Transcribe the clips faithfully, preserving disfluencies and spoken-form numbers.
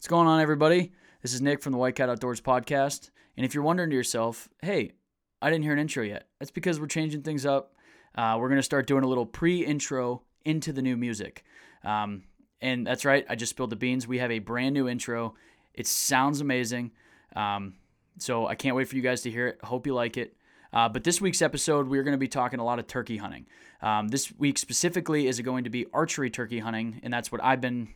What's going on, everybody? This is Nick from the White Cat Outdoors podcast. And if you're wondering to yourself, hey, I didn't hear an intro yet. That's because we're changing things up. Uh, we're going to start doing a little pre-intro into the new music. Um, and that's right. I just spilled the beans. We have a brand new intro. It sounds amazing. Um, so I can't wait for you guys to hear it. Hope you like it. Uh, but this week's episode, we're going to be talking a lot of turkey hunting. Um, this week specifically is going to be archery turkey hunting, and that's what I've been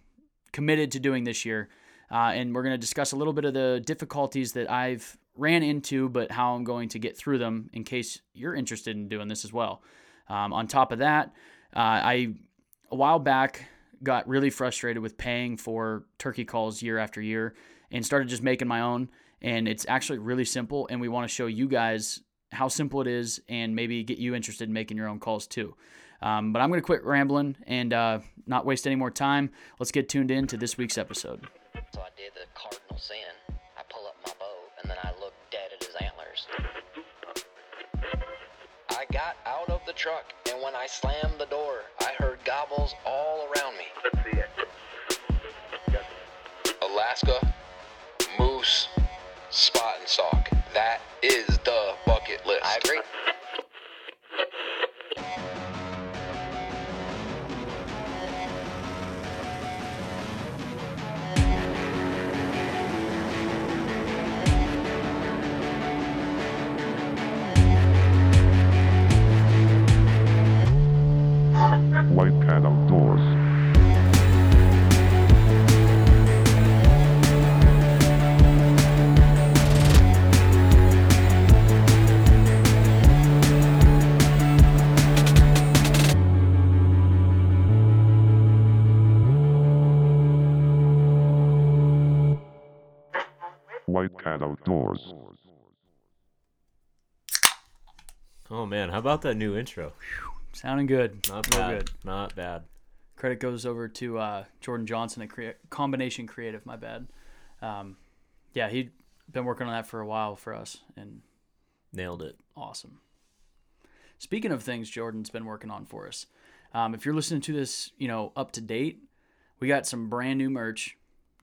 committed to doing this year. Uh, and we're going to discuss a little bit of the difficulties that I've ran into, but how I'm going to get through them in case you're interested in doing this as well. Um, on top of that, uh, I, a while back, got really frustrated with paying for turkey calls year after year and started just making my own. And it's actually really simple, and we want to show you guys how simple it is and maybe get you interested in making your own calls too. Um, but I'm going to quit rambling and uh, not waste any more time. Let's get tuned in to this week's episode. So I did the cardinal sin. I pull up my bow and then I look dead at his antlers. I got out of the truck, and when I slammed the door, I heard gobbles all around me. Let's see it. Alaska, moose, spot and sock. That is the bucket list. I agree. White Cat Outdoors. Outdoors. Oh man, how about that new intro? Sounding good. Not bad. Real good. Not bad. Credit goes over to uh, Jordan Johnson at Crea- Combination Creative. My bad. Um, yeah, he'd been working on that for a while for us and nailed it. Awesome. Speaking of things Jordan's been working on for us, um, if you're listening to this, you know, up to date, we got some brand new merch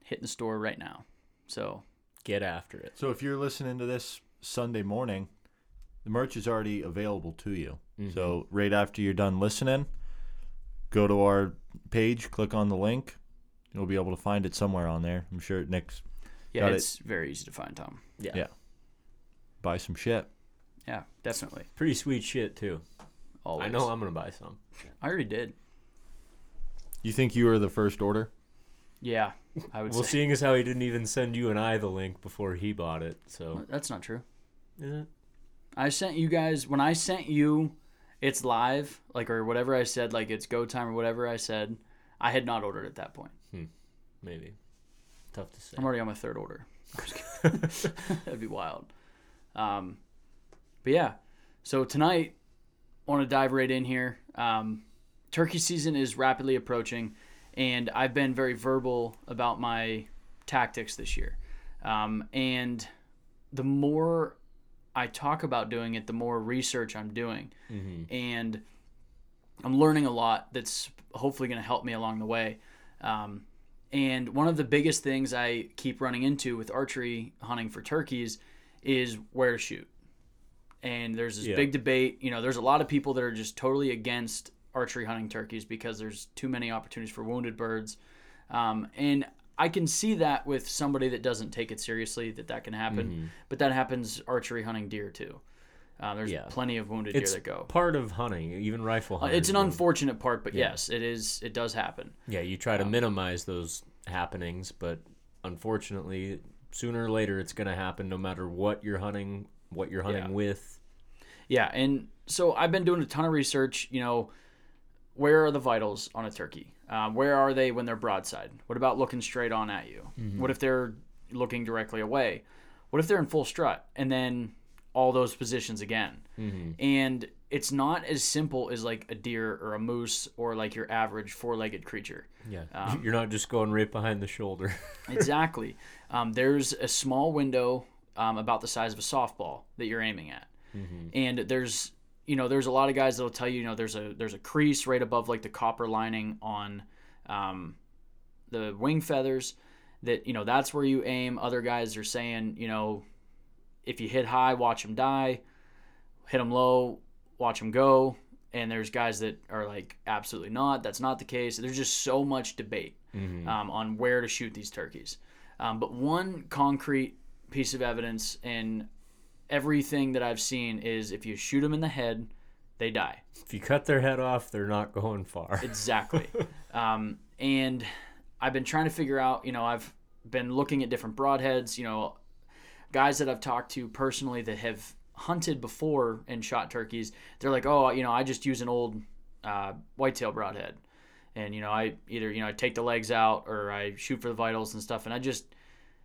hitting the store right now. So get after it. So if you're listening to this Sunday morning, the merch is already available to you. Mm-hmm. So right after you're done listening, go to our page, click on the link. You'll be able to find it somewhere on there. I'm sure Nick's Yeah, got it's it. Very easy to find, Tom. Yeah. Yeah. Buy some shit. Yeah, definitely. Pretty sweet shit, too. Always. I know I'm going to buy some. I already did. You think you were the first order? Yeah, I would well, say. Well, seeing as how he didn't even send you and I the link before he bought it, so... That's not true. Is it? I sent you guys... When I sent you It's Live, like, or whatever I said, like, It's Go Time or whatever I said, I had not ordered at that point. Hmm. Maybe. Tough to say. I'm already on my third order. That'd be wild. Um, but, yeah. So, tonight, I want to dive right in here. Um, turkey season is rapidly approaching, and I've been very verbal about my tactics this year. Um, and the more I talk about doing it, the more research I'm doing. Mm-hmm. And I'm learning a lot that's hopefully going to help me along the way. Um, and one of the biggest things I keep running into with archery hunting for turkeys is where to shoot. And there's this yeah. big debate. You know, there's a lot of people that are just totally against archery hunting turkeys because there's too many opportunities for wounded birds. Um, and I can see that with somebody that doesn't take it seriously, that that can happen. Mm-hmm. But that happens archery hunting deer too. Uh, there's yeah. plenty of wounded it's deer that go. Part of hunting, even rifle hunting. Uh, it's an wound. Unfortunate part, but yeah. yes, it is. It does happen. Yeah, you try to um, minimize those happenings, but unfortunately, sooner or later, it's going to happen no matter what you're hunting, what you're hunting yeah. with. Yeah, and so I've been doing a ton of research, you know, where are the vitals on a turkey? Uh, where are they when they're broadside? What about looking straight on at you? Mm-hmm. What if they're looking directly away? What if they're in full strut? And then all those positions again. Mm-hmm. And it's not as simple as like a deer or a moose or like your average four-legged creature. Yeah, um, you're not just going right behind the shoulder. Exactly. Um, there's a small window um, about the size of a softball that you're aiming at. Mm-hmm. And there's... You know, there's a lot of guys that'll tell you, you know, there's a there's a crease right above like the copper lining on um, the wing feathers, that, you know, that's where you aim. Other guys are saying, you know, if you hit high, watch them die, hit them low, watch them go. And there's guys that are like, absolutely not. That's not the case. There's just so much debate mm-hmm. um, on where to shoot these turkeys. Um, but one concrete piece of evidence in everything that I've seen is if you shoot them in the head, they die. If you cut their head off, they're not going far. Exactly. Um, and I've been trying to figure out, you know, I've been looking at different broadheads, you know, guys that I've talked to personally that have hunted before and shot turkeys. They're like, oh, you know, I just use an old uh, whitetail broadhead. And, you know, I either, you know, I take the legs out or I shoot for the vitals and stuff. And I just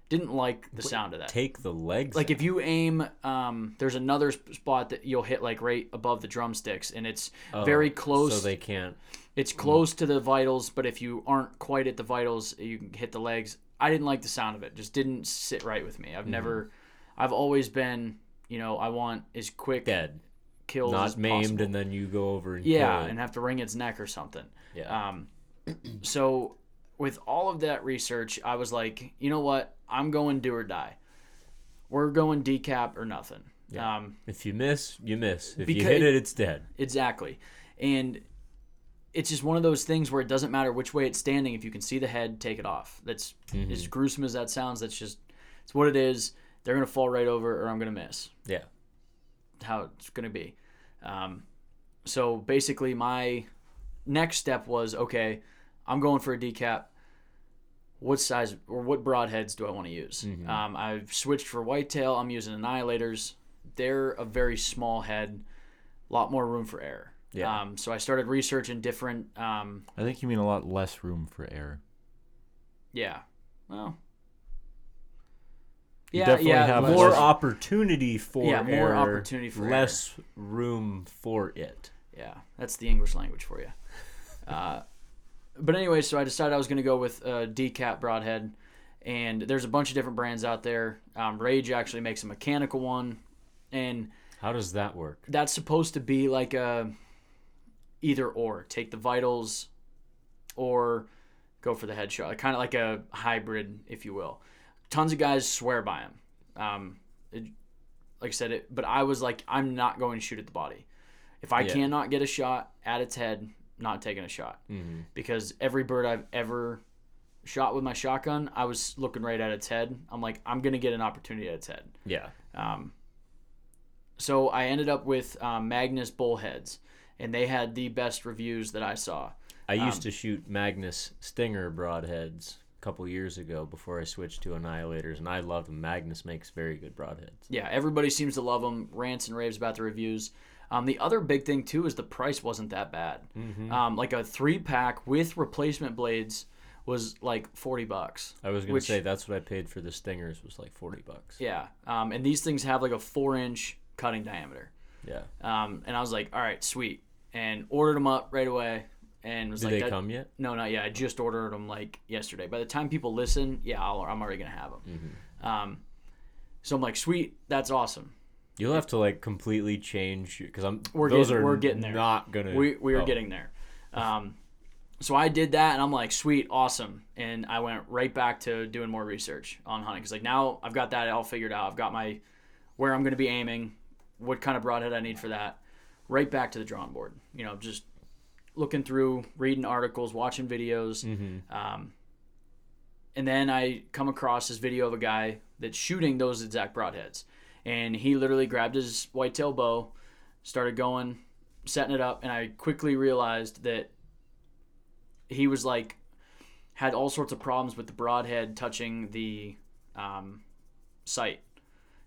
didn't like the Wait, sound of that. Take the legs Like out. If you aim, um, there's another spot that you'll hit like right above the drumsticks. And it's oh, very close. So they can't. It's close to the vitals. But if you aren't quite at the vitals, you can hit the legs. I didn't like the sound of it. Just didn't sit right with me. I've mm-hmm. never, I've always been, you know, I want as quick. Dead. Kills not maimed possible. And then you go over and yeah kill it. And have to wring its neck or something. Yeah. Um so with all of that research, I was like, you know what, I'm going do or die. We're going decap or nothing. Yeah. Um if you miss, you miss. If you hit it, it's dead. Exactly. And it's just one of those things where it doesn't matter which way it's standing. If you can see the head, take it off. That's mm-hmm. as gruesome as that sounds. That's just, it's what it is. They're gonna fall right over or I'm gonna miss. Yeah, how it's going to be. Um, so basically my next step was, okay, I'm going for a decap. What size or what broadheads do I want to use? Mm-hmm. Um, I've switched for whitetail. I'm using annihilators. They're a very small head, a lot more room for error. Yeah. Um, so I started researching different. Um, I think you mean a lot less room for error. Yeah. Well, You yeah, definitely yeah, have more less, opportunity for yeah, error, more opportunity for less error. Room for it. Yeah, that's the English language for you. Uh, but anyway, so I decided I was going to go with a decap broadhead, and there's a bunch of different brands out there. Um, Rage actually makes a mechanical one, and how does that work? That's supposed to be like a either or, take the vitals, or go for the headshot, kind of like a hybrid, if you will. Tons of guys swear by him. Um, it, like I said, it, but I was like, I'm not going to shoot at the body. If I yeah. cannot get a shot at its head, not taking a shot. Mm-hmm. Because every bird I've ever shot with my shotgun, I was looking right at its head. I'm like, I'm going to get an opportunity at its head. Yeah. Um. So I ended up with um, Magnus bullheads, and they had the best reviews that I saw. I used um, to shoot Magnus stinger broadheads couple years ago before I switched to annihilators, and I love them. Magnus makes very good broadheads. Yeah, everybody seems to love them. Rants and raves about the reviews. Um, the other big thing too is the price wasn't that bad. Mm-hmm. Um, like a three pack with replacement blades was like forty bucks. I was gonna which, say that's what I paid for the stingers was like forty bucks. Yeah, um, and these things have like a four inch cutting diameter. Yeah. Um, and I was like, all right, sweet, and ordered them up right away. And was Did like, they that, come yet? No, not yet. I just ordered them like yesterday. By the time people listen, yeah, I'll, I'm already going to have them. Mm-hmm. Um, so I'm like, sweet, that's awesome. You'll have to like completely change because I'm. We're those getting, are we're getting there. Not gonna. We we are oh. getting there. Um, so I did that, and I'm like, sweet, awesome, and I went right back to doing more research on hunting because like now I've got that all figured out. I've got my where I'm going to be aiming, what kind of broadhead I need for that. Right back to the drawing board. You know, just. Looking through, reading articles, watching videos. Mm-hmm. Um, and then I come across this video of a guy that's shooting those exact broadheads. And he literally grabbed his whitetail bow, started going, setting it up. And I quickly realized that he was like, had all sorts of problems with the broadhead touching the um, sight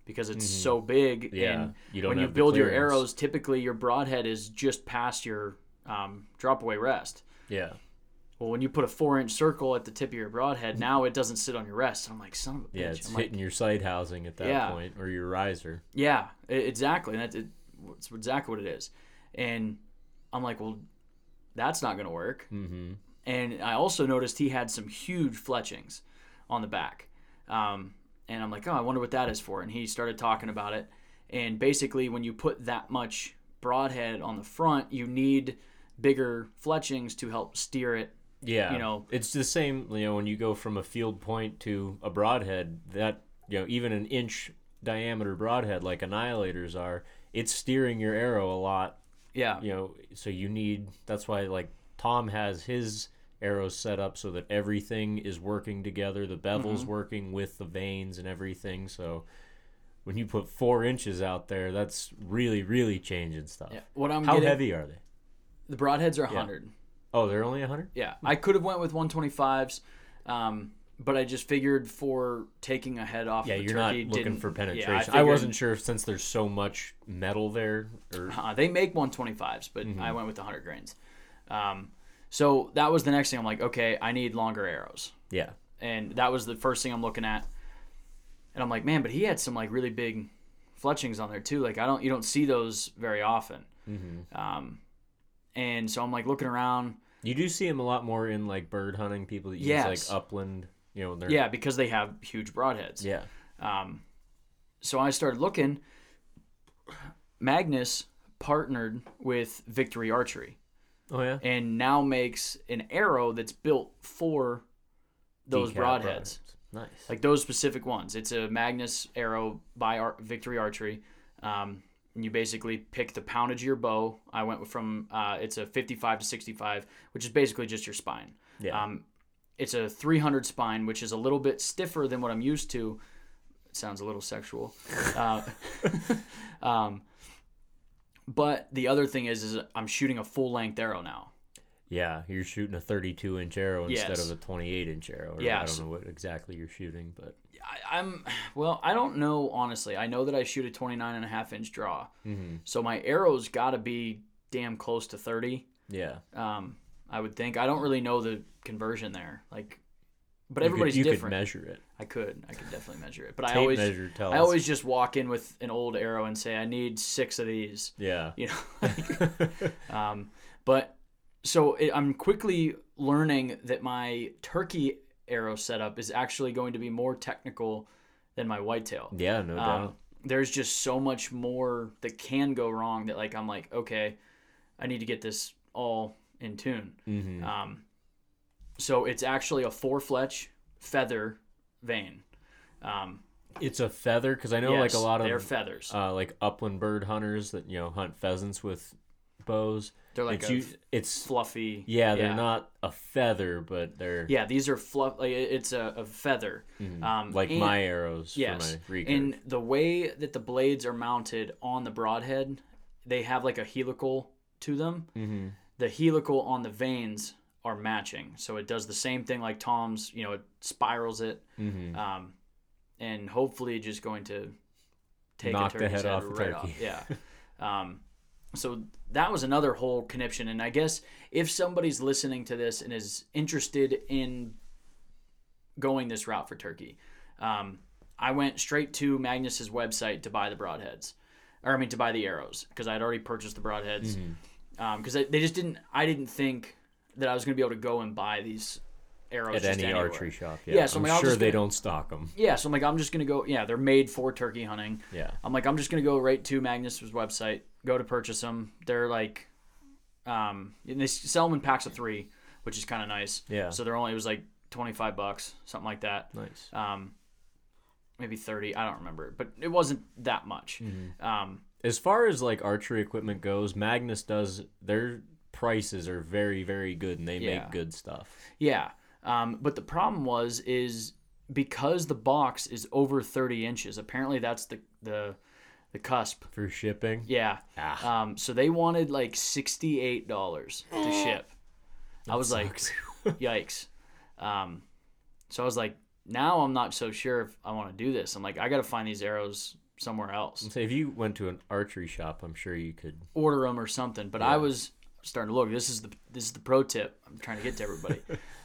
because it's mm-hmm. so big. Yeah. And you don't when you build your arrows, typically your broadhead is just past your Um, drop away rest. Yeah. Well, when you put a four inch circle at the tip of your broadhead, now it doesn't sit on your rest. I'm like, son of a bitch. Yeah, it's I'm hitting like, your sight housing at that yeah. point or your riser. Yeah, exactly. And that's it, it's exactly what it is. And I'm like, well, that's not going to work. Mm-hmm. And I also noticed he had some huge fletchings on the back. Um, and I'm like, oh, I wonder what that is for. And he started talking about it. And basically, when you put that much broadhead on the front, you need bigger fletchings to help steer it Yeah, you know, it's the same. You know, when you go from a field point to a broadhead, that, you know, even an inch diameter broadhead like annihilators are, it's steering your arrow a lot. Yeah, you know, so you need. That's why, like, Tom has his arrows set up so that everything is working together. The bevel's mm-hmm. working with the veins and everything. So when you put four inches out there, that's really, really changing stuff. Yeah. What I'm How getting, heavy are they? The broadheads are one hundred. Yeah. Oh, they're only one hundred? Yeah. I could have went with one twenty-fives, um, but I just figured for taking a head off yeah, of the turkey. Yeah, you're not looking for penetration. Yeah, I, figured, I wasn't sure if, since there's so much metal there. Or... Uh, they make one twenty-fives, but mm-hmm. I went with the one hundred grains. Um, so that was the next thing. I'm like, okay, I need longer arrows. Yeah. And that was the first thing I'm looking at. And I'm like, man, but he had some, like, really big fletchings on there too. Like, I don't, you don't see those very often. Mm-hmm. Um, and so I'm like looking around. You do see them a lot more in, like, bird hunting. People that use yes. like upland, you know. They're... Yeah, because they have huge broadheads. Yeah. Um, so I started looking. Magnus partnered with Victory Archery. Oh yeah. And now makes an arrow that's built for those broadheads. broadheads. Nice. Like those specific ones. It's a Magnus arrow by Ar- Victory Archery. Um, and you basically pick the poundage of your bow. I went from uh, it's a fifty-five to sixty-five, which is basically just your spine. Yeah. Um, it's a three hundred spine, which is a little bit stiffer than what I'm used to. It sounds a little sexual. uh, um, but the other thing is, is I'm shooting a full length arrow now. Yeah, you're shooting a thirty-two inch arrow instead yes. of a twenty-eight inch arrow. Or yeah, I don't know what exactly you're shooting, but I, I'm well. I don't know honestly. I know that I shoot a twenty-nine and a half inch draw, mm-hmm. so my arrow's got to be damn close to thirty. Yeah, um, I would think. I don't really know the conversion there, like, but you everybody's could, you different. You could measure it. I could. I could definitely measure it. But Tape I always, measure tells. I always just walk in with an old arrow and say, I need six of these. Yeah, you know. um, but. So it, I'm quickly learning that my turkey arrow setup is actually going to be more technical than my whitetail. Yeah, no um, doubt. There's just so much more that can go wrong that, like, I'm like, okay, I need to get this all in tune. Mm-hmm. Um, so it's actually a four-fletch feather vein. Um, it's a feather? Because I know, yes, like, a lot of... they're feathers. Uh, like, upland bird hunters that, you know, hunt pheasants with... bows. They're like it's, a, it's fluffy. Yeah, they're yeah. not a feather, but they're yeah. These are fluff. Like, it's a, a feather, mm-hmm. um, like and, my arrows. Yes, for my recurve. And the way that the blades are mounted on the broadhead, they have like a helical to them. Mm-hmm. The helical on the veins are matching, so it does the same thing like Tom's. You know, it spirals it, mm-hmm. um, and hopefully just going to take knock a the head, head off, right off. Yeah. Um, So that was another whole conniption. And I guess if somebody's listening to this and is interested in going this route for turkey, um, I went straight to Magnus's website to buy the broadheads, or I mean to buy the arrows, because I'd already purchased the broadheads. Mm-hmm. Um, because they, they just didn't, I didn't think that I was going to be able to go and buy these arrows at just any anywhere. Archery shop. Yeah, yeah, so I'm, I'm like, sure gonna, they don't stock them. Yeah, so I'm like, I'm just going to go. Yeah, they're made for turkey hunting. Yeah, I'm like, I'm just going to go right to Magnus's website. Go to purchase them. They're like, um, and they sell them in packs of three, which is kind of nice. Yeah. So they're only, it was like twenty-five bucks, something like that. Nice. Um, maybe thirty. I don't remember, but it wasn't that much. Mm-hmm. Um, as far as like archery equipment goes, Magnus does, their prices are very, very good and they yeah. make good stuff. Yeah. Um, but the problem was, is because the box is over thirty inches, apparently that's the, the, the cusp for shipping. Yeah. Ah. Um, so they wanted like sixty-eight dollars to ship. That I was sucks. Like, yikes. Um, so I was like, now I'm not so sure if I want to do this. I'm like, I got to find these arrows somewhere else. So if you went to an archery shop, I'm sure you could order them or something. But yeah. I was starting to look. This is the this is the pro tip I'm trying to get to everybody.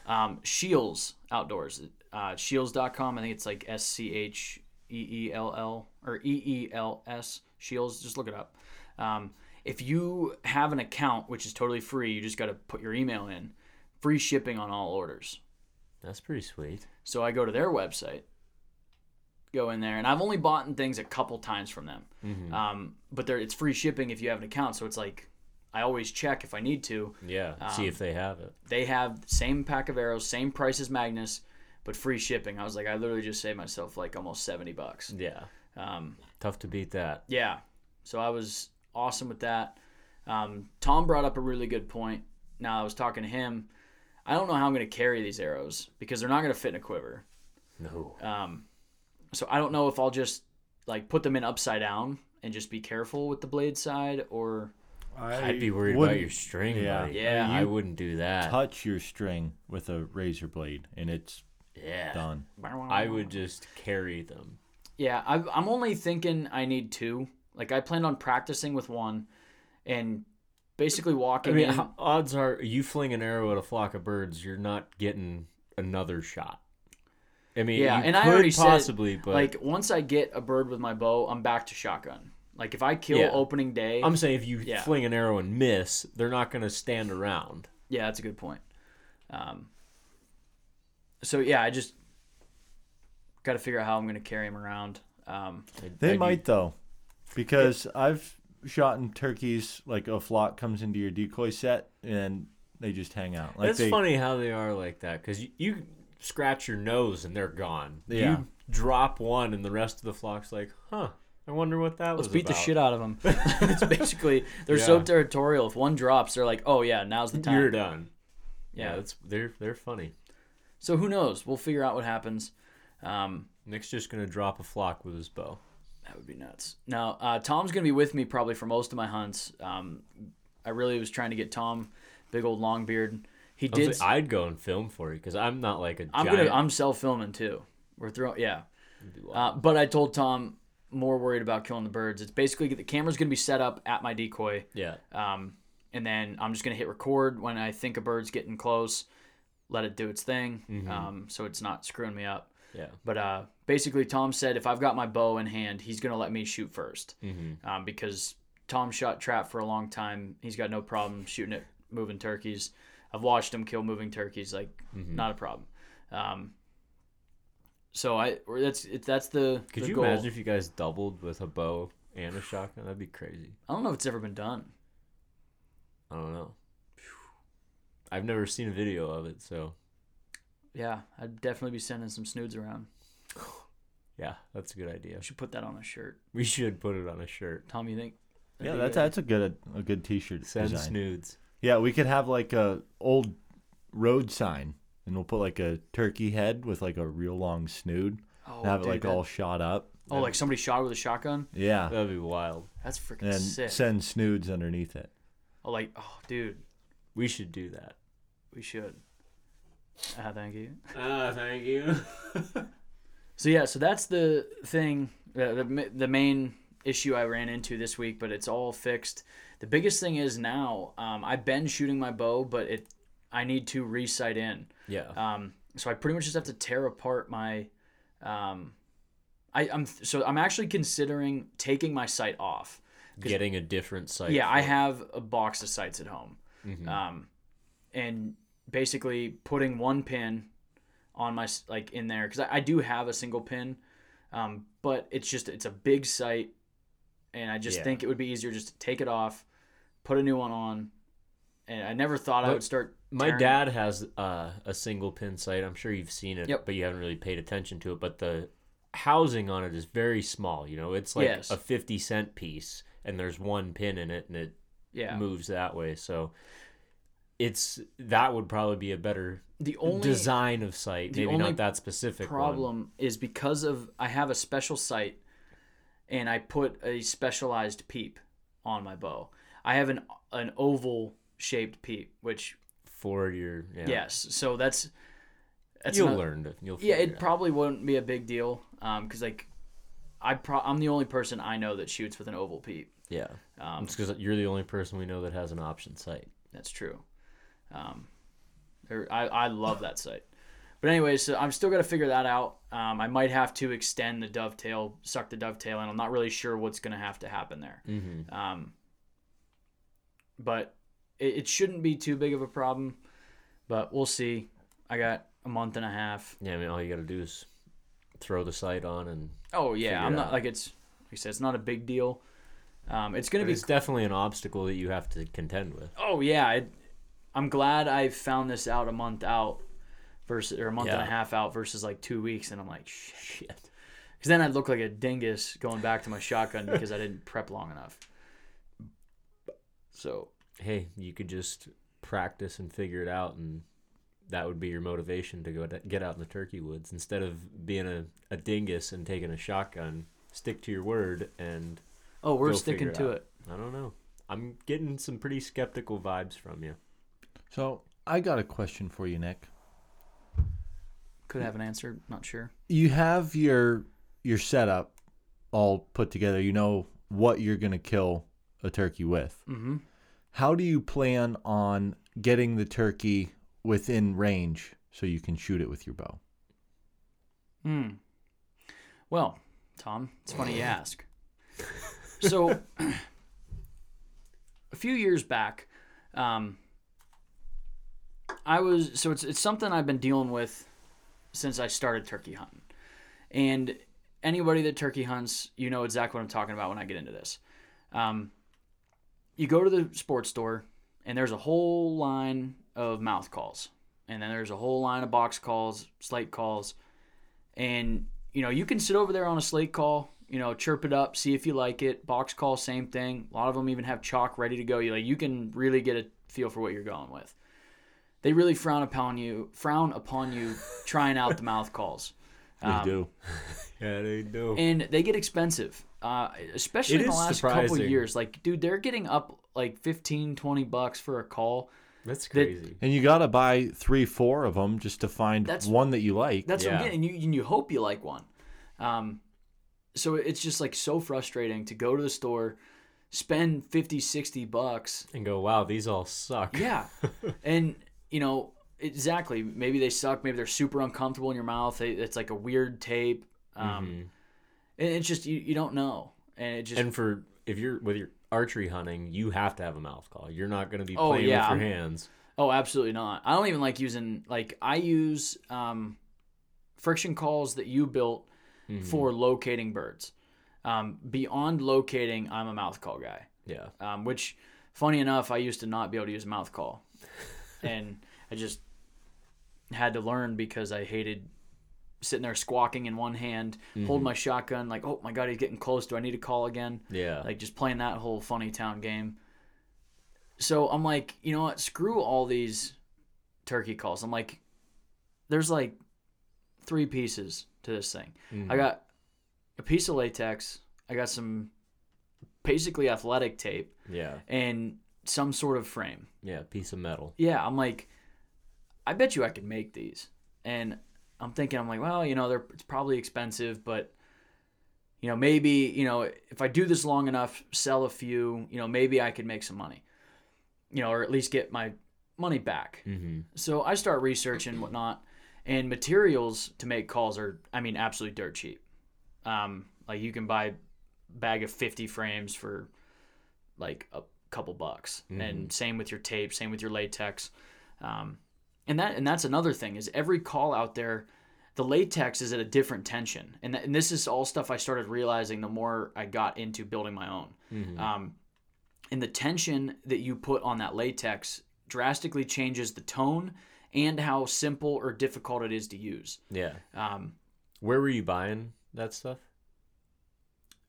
um, Shields Outdoors, uh, shields dot com. I think it's like S C H. E E L L or E E L S, Shields, just look it up. Um, if you have an account, which is totally free, you just got to put your email in. Free shipping on all orders. That's pretty sweet. So I go to their website, go in there, and I've only bought things a couple times from them. Mm-hmm. Um, but it's free shipping if you have an account, so it's like I always check if I need to. Yeah, um, see if they have it. They have same pack of arrows, same price as Magnus, but free shipping. I was like, I literally just saved myself like almost seventy bucks. Yeah. Um, Tough to beat that. Yeah. So I was awesome with that. Um, Tom brought up a really good point. Now, I was talking to him. I don't know how I'm going to carry these arrows because they're not going to fit in a quiver. No. Um, so I don't know if I'll just like put them in upside down and just be careful with the blade side, or... I I'd be worried about your string. Yeah, buddy. yeah I, mean, I wouldn't do that. Touch your string with a razor blade, and it's yeah. done. I would just carry them. Yeah, I, I'm only thinking I need two. Like, I planned on practicing with one and basically walking I mean, in. Odds are you fling an arrow at a flock of birds, you're not getting another shot. I mean, yeah, you and could I already possibly, said, but... like, once I get a bird with my bow, I'm back to shotgun. Like, if I kill yeah. opening day... I'm saying if you yeah. fling an arrow and miss, they're not going to stand around. Yeah, that's a good point. Um, so, yeah, I just got to figure out how I'm going to carry them around. Um, they I'd, might, though, because it, I've shot in turkeys, like a flock comes into your decoy set, and they just hang out. Like it's they, funny how they are like that, because you, you scratch your nose and they're gone. Yeah. You drop one, and the rest of the flock's like, huh. I wonder what that was about. Let's beat the shit out of them. It's basically, they're yeah. so territorial. If one drops, they're like, oh, yeah, now's the time. You're done. Yeah, it's yeah, they're they're funny. So who knows? We'll figure out what happens. Um, Nick's just going to drop a flock with his bow. That would be nuts. Now, uh, Tom's going to be with me probably for most of my hunts. Um, I really was trying to get Tom, big old long beard. He did. Like, I'd go and film for you because I'm not like a I'm giant. Gonna, I'm self-filming too. We're throwing, yeah. Uh, but I told Tom... more worried about killing the birds. It's basically the camera's going to be set up at my decoy. Yeah. Um, and then I'm just going to hit record when I think a bird's getting close, let it do its thing. Mm-hmm. Um, so it's not screwing me up. Yeah. But uh, basically Tom said, if I've got my bow in hand, he's going to let me shoot first. Mm-hmm. Um, because Tom shot trap for a long time. He's got no problem shooting at moving turkeys. I've watched him kill moving turkeys. Like mm-hmm. not a problem. Um, So I that's that's the Could the you goal. Imagine if you guys doubled with a bow and a shotgun? That'd be crazy. I don't know if it's ever been done. I don't know. I've never seen a video of it, so. Yeah, I'd definitely be sending some snoods around. Yeah, that's a good idea. We should put that on a shirt. We should put it on a shirt. Tom, you think? That'd yeah, that's good? That's a good a good T-shirt. Send design. Snoods. Yeah, we could have like a old road sign. And we'll put like a turkey head with like a real long snood. Oh, and have dude, it like that... all shot up. Oh, like somebody shot with a shotgun? Yeah. That'd be wild. That's freaking and sick. And send snoods underneath it. Oh, like, oh, dude. We should do that. We should. Ah, uh, thank you. Ah, uh, thank you. So, yeah, so that's the thing, uh, the, the main issue I ran into this week, but it's all fixed. The biggest thing is now, um, I've been shooting my bow, but it. I need to re-sight in. Yeah. Um. So I pretty much just have to tear apart my, um, I I'm so I'm actually considering taking my sight off. Getting a different sight. Yeah, I have a box of sights at home. Mm-hmm. Um, and basically putting one pin on my like in there because I, I do have a single pin, um, but it's just it's a big sight, and I just yeah. think it would be easier just to take it off, put a new one on, and I never thought but- I would start. My dad has uh, a single pin sight. I'm sure you've seen it, yep. but you haven't really paid attention to it. But the housing on it is very small. You know, it's like yes. a fifty cent piece, and there's one pin in it, and it yeah. moves that way. So it's that would probably be a better the only, design of sight. Maybe only not that specific. Problem one. Is because of I have a special sight, and I put a specialized peep on my bow. I have an an oval shaped peep, which for your yeah. yes, so that's, that's you'll not, learn to, you'll yeah it out. Probably wouldn't be a big deal um because like I pro I'm the only person I know that shoots with an oval peep yeah um it's because you're the only person we know that has an option sight. That's true. um there, I I love that sight, but anyway, so I'm still gonna figure that out. um I might have to extend the dovetail, suck the dovetail, and I'm not really sure what's gonna have to happen there. Mm-hmm. um but it shouldn't be too big of a problem, but we'll see. I got a month and a half. Yeah, I mean, all you got to do is throw the sight on and. Oh yeah, I'm not out. Like it's. Like I said, it's not a big deal. Um, it's going to be... It's definitely an obstacle that you have to contend with. Oh, yeah. I, I'm glad I found this out a month out versus or a month yeah. and a half out versus like two weeks. And I'm like, shit. Because then I'd look like a dingus going back to my shotgun because I didn't prep long enough. So... Hey, you could just practice and figure it out, and that would be your motivation to go to get out in the turkey woods. Instead of being a, a dingus and taking a shotgun, stick to your word and... Oh, we're sticking to it. I don't know. I'm getting some pretty skeptical vibes from you. So I got a question for you, Nick. Could have an answer. Not sure. You have your your setup all put together. You know what you're going to kill a turkey with. Mm-hmm. How do you plan on getting the turkey within range so you can shoot it with your bow? Hmm. Well, Tom, it's funny you ask. So, a few years back, um, I was, so it's it's something I've been dealing with since I started turkey hunting. And anybody that turkey hunts, you know exactly what I'm talking about when I get into this. Um, you go to the sports store, and there's a whole line of mouth calls. And then there's a whole line of box calls, slate calls. And, you know, you can sit over there on a slate call, you know, chirp it up, see if you like it. Box call, same thing. A lot of them even have chalk ready to go. You like, you can really get a feel for what you're going with. They really frown upon you, frown upon you trying out the mouth calls. Um, they do, yeah, they do. And they get expensive, uh, especially it in the last surprising. couple of years. Like, dude, they're getting up like fifteen, twenty bucks for a call. That's crazy. That, and you gotta buy three, four of them just to find one that you like. That's yeah. what I'm getting. And you, and you hope you like one. Um, So it's just like so frustrating to go to the store, spend fifty, sixty bucks. And go, wow, these all suck. Yeah. And, you know, exactly. Maybe they suck. Maybe they're super uncomfortable in your mouth. It's like a weird tape. Um, mm-hmm. And it's just, you, you don't know. And it just. And for, if you're, with your archery hunting, you have to have a mouth call. You're not going to be oh, playing yeah. with your hands. Oh, absolutely not. I don't even like using, like, I use um, friction calls that you built. Mm-hmm. For locating birds. Um, beyond locating, I'm a mouth call guy. Yeah. Um, which, funny enough, I used to not be able to use a mouth call. And I just had to learn because I hated sitting there squawking in one hand, mm-hmm. holding my shotgun, like, oh, my God, he's getting close. Do I need to call again? Yeah. Like, just playing that whole funny town game. So I'm like, you know what? Screw all these turkey calls. I'm like, there's like three pieces to this thing. Mm-hmm. I got a piece of latex, I got some basically athletic tape, yeah, and some sort of frame. Yeah, a piece of metal. Yeah, I'm like, I bet you I could make these. And I'm thinking, I'm like, well, you know, they're it's probably expensive, but, you know, maybe, you know, if I do this long enough, sell a few, you know, maybe I could make some money, you know, or at least get my money back. Mm-hmm. So I start researching whatnot. And materials to make calls are, I mean, absolutely dirt cheap. Um, like you can buy a bag of fifty frames for like a couple bucks. Mm-hmm. And same with your tape, same with your latex. Um, and that and that's another thing is every call out there, the latex is at a different tension. And, th- and this is all stuff I started realizing the more I got into building my own. Mm-hmm. Um, and the tension that you put on that latex drastically changes the tone and how simple or difficult it is to use. Yeah. Um, Where were you buying that stuff?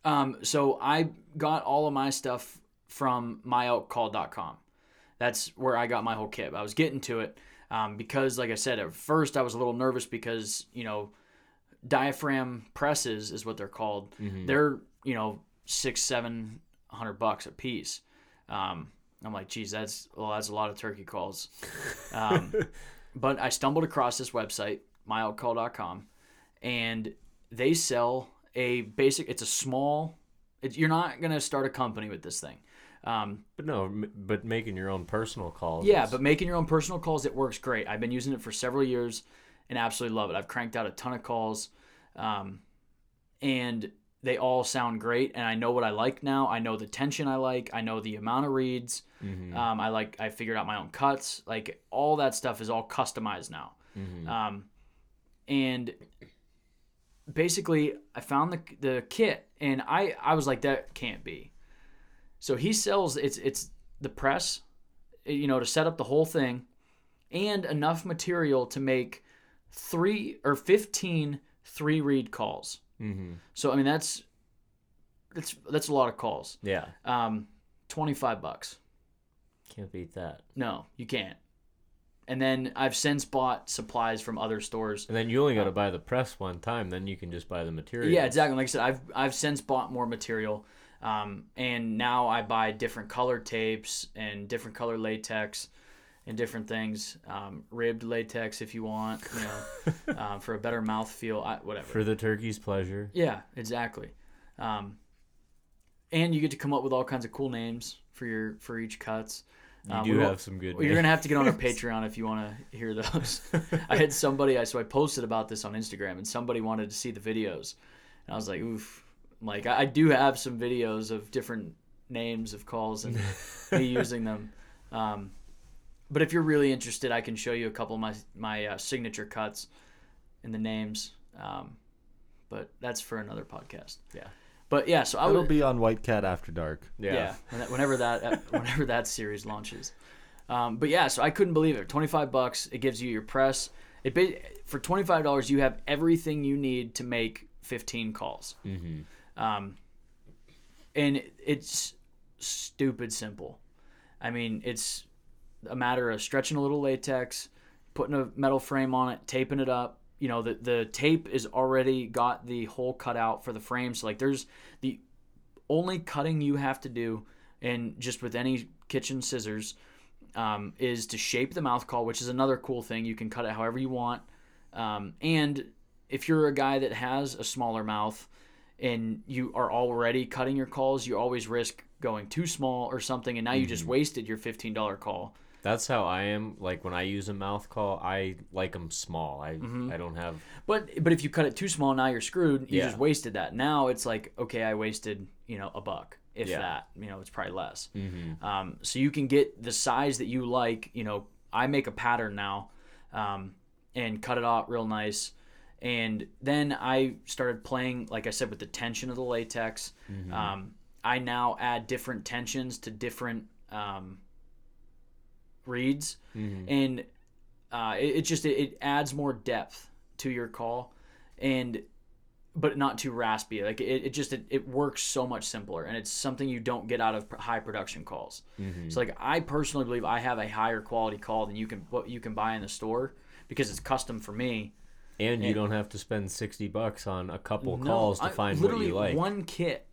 Um, so I got all of my stuff from my elk call dot com. That's where I got my whole kit. I was getting to it um, because, like I said, at first I was a little nervous because, you know, diaphragm presses is what they're called. Mm-hmm. They're, you know, six, seven hundred bucks a piece. Um, I'm like, geez, that's, well, that's a lot of turkey calls. Um, but I stumbled across this website, my elk call dot com, and they sell a basic, it's a small, it, you're not going to start a company with this thing. Um, but no, m- but making your own personal calls. Yeah, but making your own personal calls, it works great. I've been using it for several years and absolutely love it. I've cranked out a ton of calls, um, and they all sound great, and I know what I like now. I know the tension I like. I know the amount of reeds. Mm-hmm. Um, I like. I figured out my own cuts. Like all that stuff is all customized now. Mm-hmm. Um, and basically, I found the the kit, and I I was like, that can't be. So he sells, it's it's the press, you know, to set up the whole thing, and enough material to make three or fifteen three read calls. Mm-hmm. So I mean that's that's that's a lot of calls. Yeah. Um, twenty-five bucks. Can't beat that. No, you can't. And then I've since bought supplies from other stores. And then you only got to buy the press one time. Then you can just buy the material. Yeah, exactly. Like I said, I've I've since bought more material, um, and now I buy different color tapes and different color latex, and different things, um, ribbed latex if you want, you know, um, for a better mouthfeel, I, whatever. For the turkey's pleasure. Yeah, exactly. Um, and you get to come up with all kinds of cool names for your for each cuts. You um, do have some good. You're gonna have to get on our Patreon if you want to hear those. I had somebody, I so I posted about this on Instagram, and somebody wanted to see the videos, and I was like, oof, like I, I do have some videos of different names of calls and me using them. Um, but if you're really interested, I can show you a couple of my my uh, signature cuts and the names. Um, but that's for another podcast. Yeah. But yeah, so I will be on White Cat After Dark. Yeah, yeah, whenever that whenever that series launches. Um, but yeah, so I couldn't believe it. twenty-five bucks, it gives you your press. It for twenty-five dollars, you have everything you need to make fifteen calls. Mm-hmm. Um, and it's stupid simple. I mean, it's a matter of stretching a little latex, putting a metal frame on it, taping it up. You know, the, the tape is already got the hole cut out for the frame. So, like, there's the only cutting you have to do, and just with any kitchen scissors, um, is to shape the mouth call, which is another cool thing. You can cut it however you want. Um, and if you're a guy that has a smaller mouth and you are already cutting your calls, you always risk going too small or something, and now mm-hmm. you just wasted your fifteen dollar call. That's how I am. Like, when I use a mouth call, I like them small. I mm-hmm. I don't have... But but if you cut it too small, now you're screwed. You yeah. just wasted that. Now it's like, okay, I wasted, you know, a buck, if yeah. that. You know, it's probably less. Mm-hmm. Um, so you can get the size that you like. You know, I make a pattern now um, and cut it out real nice. And then I started playing, like I said, with the tension of the latex. Mm-hmm. Um, I now add different tensions to different... Um, reads mm-hmm. and uh it, it just it, it adds more depth to your call, and but not too raspy. Like it, it just it, it works so much simpler, and it's something you don't get out of high production calls. Mm-hmm. So like I personally believe I have a higher quality call than you can what you can buy in the store, because it's custom for me, and, and you don't have to spend sixty bucks on a couple no, calls to I, find what you like. One kit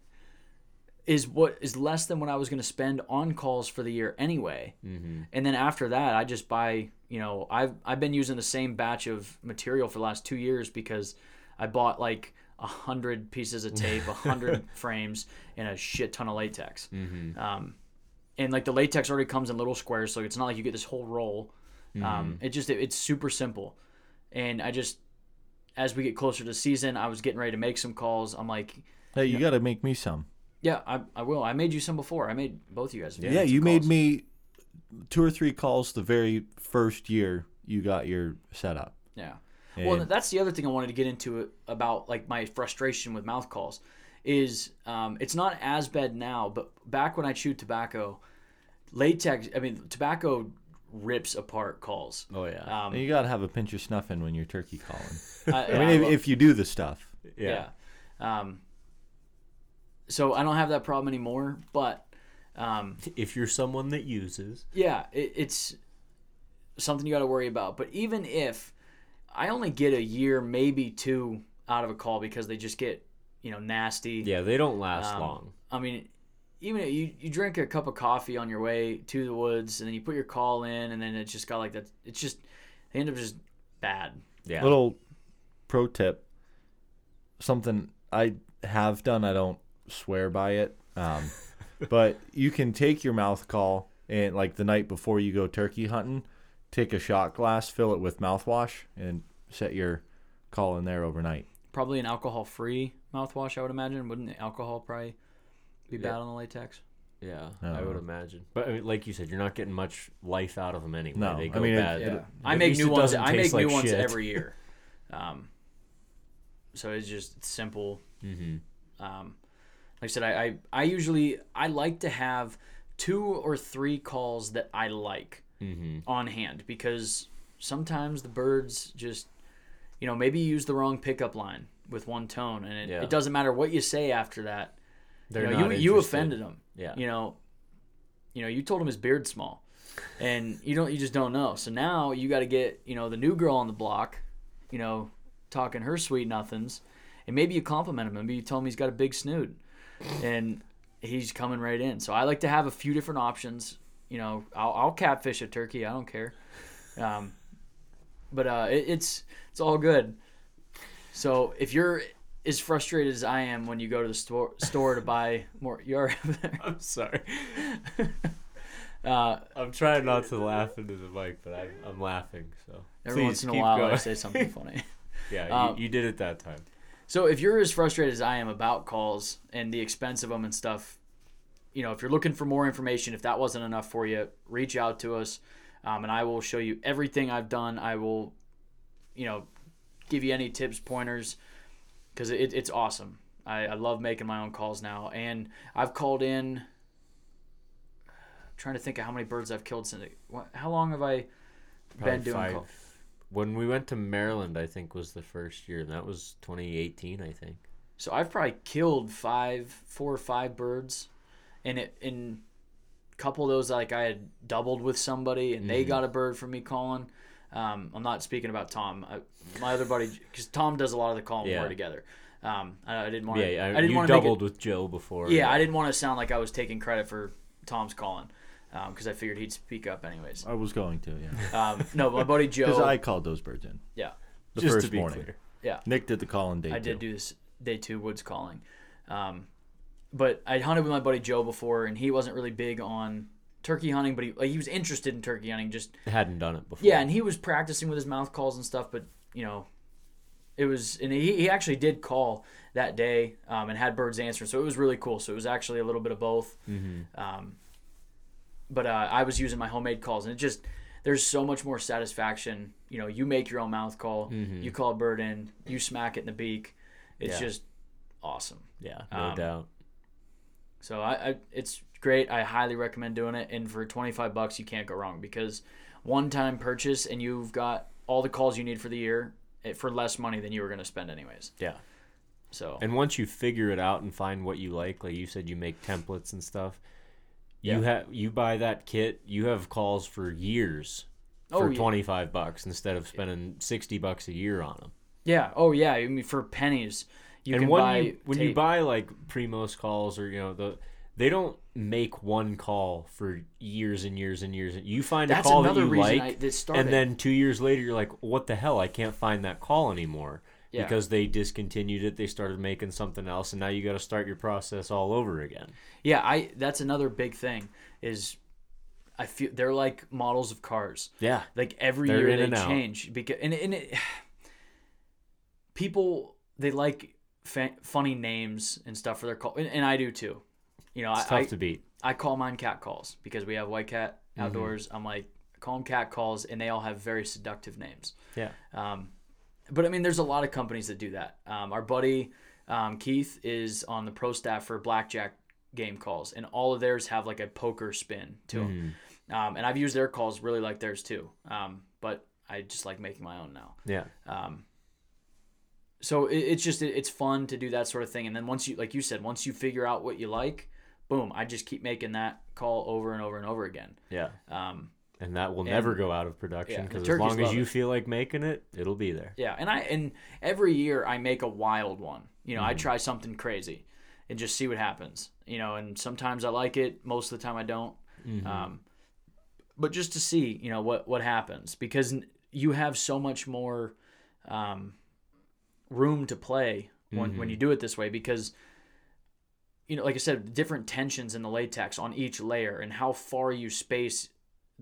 is what is less than what I was going to spend on calls for the year anyway. Mm-hmm. And then after that, I just buy, you know, I've, I've been using the same batch of material for the last two years because I bought like a hundred pieces of tape, a hundred frames, and a shit ton of latex. Mm-hmm. Um, and like the latex already comes in little squares, so it's not like you get this whole roll. Mm-hmm. Um, it just, it, it's super simple. And I just, as we get closer to season, I was getting ready to make some calls. I'm like, hey, you, you know, got to make me some. Yeah, I I will. I made you some before. I made both you guys. Yeah, yeah you calls. made me two or three calls the very first year you got your setup. Yeah. And well, that's the other thing I wanted to get into about like my frustration with mouth calls is um, it's not as bad now, but back when I chewed tobacco, latex, I mean, tobacco rips apart calls. Oh, yeah. Um, and you got to have a pinch of snuff in when you're turkey calling. I, I mean, I if, love, if you do the stuff. Yeah. Yeah. Um, So I don't have that problem anymore, but um, if you're someone that uses, yeah, it, it's something you got to worry about. But even if I only get a year, maybe two out of a call because they just get, you know, nasty. Yeah, they don't last um, long. I mean, even if you you drink a cup of coffee on your way to the woods, and then you put your call in, and then it's just got like that. It's just they end up just bad. Yeah. Little pro tip, something I have done. I don't. Swear by it, um but you can take your mouth call and like the night before you go turkey hunting, take a shot glass, fill it with mouthwash, and set your call in there overnight. Probably an alcohol-free mouthwash, I would imagine. Wouldn't alcohol probably be yeah. bad on the latex? Yeah, no. I would imagine. But I mean, like you said, you're not getting much life out of them anyway. No, they go I mean, bad. It, yeah. it, I make new ones. I make like new shit. ones every year. Um, so it's just it's simple. Mm-hmm. Um. I said, I, I, I usually, I like to have two or three calls that I like mm-hmm. on hand, because sometimes the birds just, you know, maybe you use the wrong pickup line with one tone, and it, yeah. it doesn't matter what you say after that. They're you know, not you, you offended them. Yeah. You know, you know, you told him his beard's small, and you don't, you just don't know. So now you got to get, you know, the new girl on the block, you know, talking her sweet nothings, and maybe you compliment him. Maybe you tell him he's got a big snood, and he's coming right in. So I like to have a few different options. You know, I'll, I'll catfish a turkey. I don't care. Um, but uh, it, it's it's all good. So if you're as frustrated as I am when you go to the store store to buy more, you're. I'm sorry. Uh, I'm trying not to laugh into the mic, but I'm, I'm laughing. So every Please, once in a while, going. I say something funny. Yeah, you, um, you did it that time. So if you're as frustrated as I am about calls and the expense of them and stuff, you know, if you're looking for more information, if that wasn't enough for you, reach out to us, um, and I will show you everything I've done. I will, you know, give you any tips, pointers, because it, it's awesome. I, I love making my own calls now, and I've called in. I'm trying to think of how many birds I've killed since. What, how long have I Probably been doing five. calls? When we went to Maryland, I think, was the first year, and that was twenty eighteen, I think. So I've probably killed five, four or five birds, and it, in a couple of those, like, I had doubled with somebody, and mm-hmm. they got a bird from me calling. Um, I'm not speaking about Tom. I, my other buddy, because Tom does a lot of the calling yeah. more together. Um, I, I didn't want. Yeah, I, I didn't want to doubled it, with Joe before. Yeah, yeah. I didn't want to sound like I was taking credit for Tom's calling. Because um, I figured he'd speak up anyways. I was going to, yeah. Um, no, my buddy Joe. Because I called those birds in. Yeah. The Just first to be morning. Clear. Yeah. Nick did the call in day I two. I did do this day two woods calling. Um, but I hunted with my buddy Joe before, and he wasn't really big on turkey hunting, but he, like, he was interested in turkey hunting. Just hadn't done it before. Yeah, and he was practicing with his mouth calls and stuff, but, you know, it was. And he, he actually did call that day um, and had birds answering, so it was really cool. So it was actually a little bit of both. Mm-hmm. Um, But uh, I was using my homemade calls, and it just, there's so much more satisfaction. You know, you make your own mouth call, mm-hmm. you call a bird in, you smack it in the beak. It's yeah. just awesome. Yeah, no um, doubt. So I, I, it's great. I highly recommend doing it. And for twenty-five bucks, you can't go wrong, because one-time purchase, and you've got all the calls you need for the year for less money than you were going to spend anyways. Yeah. So. And once you figure it out and find what you like, like you said, you make templates and stuff. You yeah. have you buy that kit, you have calls for years oh, for yeah. twenty-five bucks instead of spending sixty bucks a year on them. Yeah. Oh yeah, I mean, for pennies. You and can when buy you, when tape. you buy like Primos calls, or you know, the they don't make one call for years and years and years. You find That's a call that you like I, that and then two years later you're like, "What the hell? I can't find that call anymore." Yeah. Because they discontinued it, they started making something else, and now you got to start your process all over again. Yeah, I. That's another big thing. Is I feel they're like models of cars. Yeah, like every they're year they change out. because and and it, people they like fa- funny names and stuff for their call, and, and I do too. You know, it's I, tough I, to beat. I call mine cat calls because we have White Cat Outdoors. Mm-hmm. I'm like I call them cat calls, and they all have very seductive names. Yeah. Um. But, I mean, there's a lot of companies that do that. Um, our buddy um, Keith is on the pro staff for blackjack game calls, and all of theirs have, like, a poker spin to mm-hmm. them. Um, and I've used their calls, really like theirs too. Um, but I just like making my own now. Yeah. Um, so it, it's just it, it's fun to do that sort of thing. And then once you, like you said, once you figure out what you like, boom, I just keep making that call over and over and over again. Yeah. Um And that will never and, go out of production, because yeah, as long as you it. feel like making it, it'll be there. Yeah, and I and every year I make a wild one. You know, mm-hmm. I try something crazy and just see what happens. You know, and sometimes I like it, most of the time I don't. Mm-hmm. Um, but just to see, you know, what, what happens, because you have so much more um, room to play when, mm-hmm. when you do it this way, because you know, like I said, different tensions in the latex on each layer and how far you space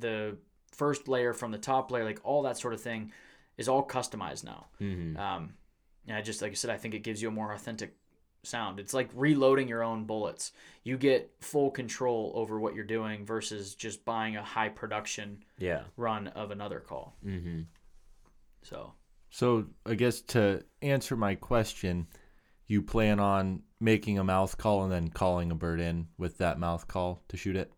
the first layer from the top layer, like all that sort of thing is all customized now. Mm-hmm. Um, and I just, like I said, I think it gives you a more authentic sound. It's like reloading your own bullets. You get full control over what you're doing versus just buying a high production yeah. run of another call. Mm-hmm. So, so I guess to answer my question, you plan on making a mouth call and then calling a bird in with that mouth call to shoot it?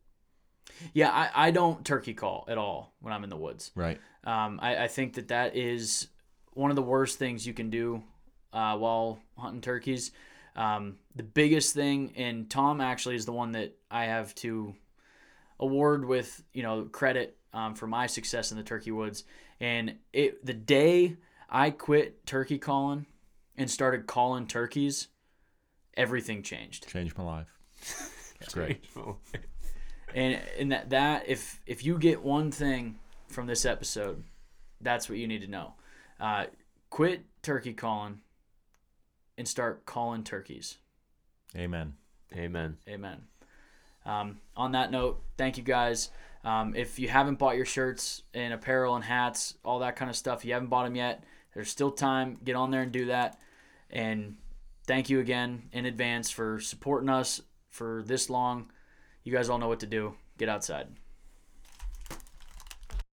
Yeah, I, I don't turkey call at all when I'm in the woods. Right. Um, I, I think that that is one of the worst things you can do uh, while hunting turkeys. Um, the biggest thing, and Tom actually is the one that I have to award with, you know, credit um, for my success in the turkey woods. And it the day I quit turkey calling and started calling turkeys, everything changed. Changed my life. It's great. And and that, that if if you get one thing from this episode, that's what you need to know. Uh, quit turkey calling and start calling turkeys. Amen. Amen. Amen. Um, on that note, thank you guys. Um, if you haven't bought your shirts and apparel and hats, all that kind of stuff, if you haven't bought them yet, there's still time. Get on there and do that. And thank you again in advance for supporting us for this long. You guys all know what to do. Get outside.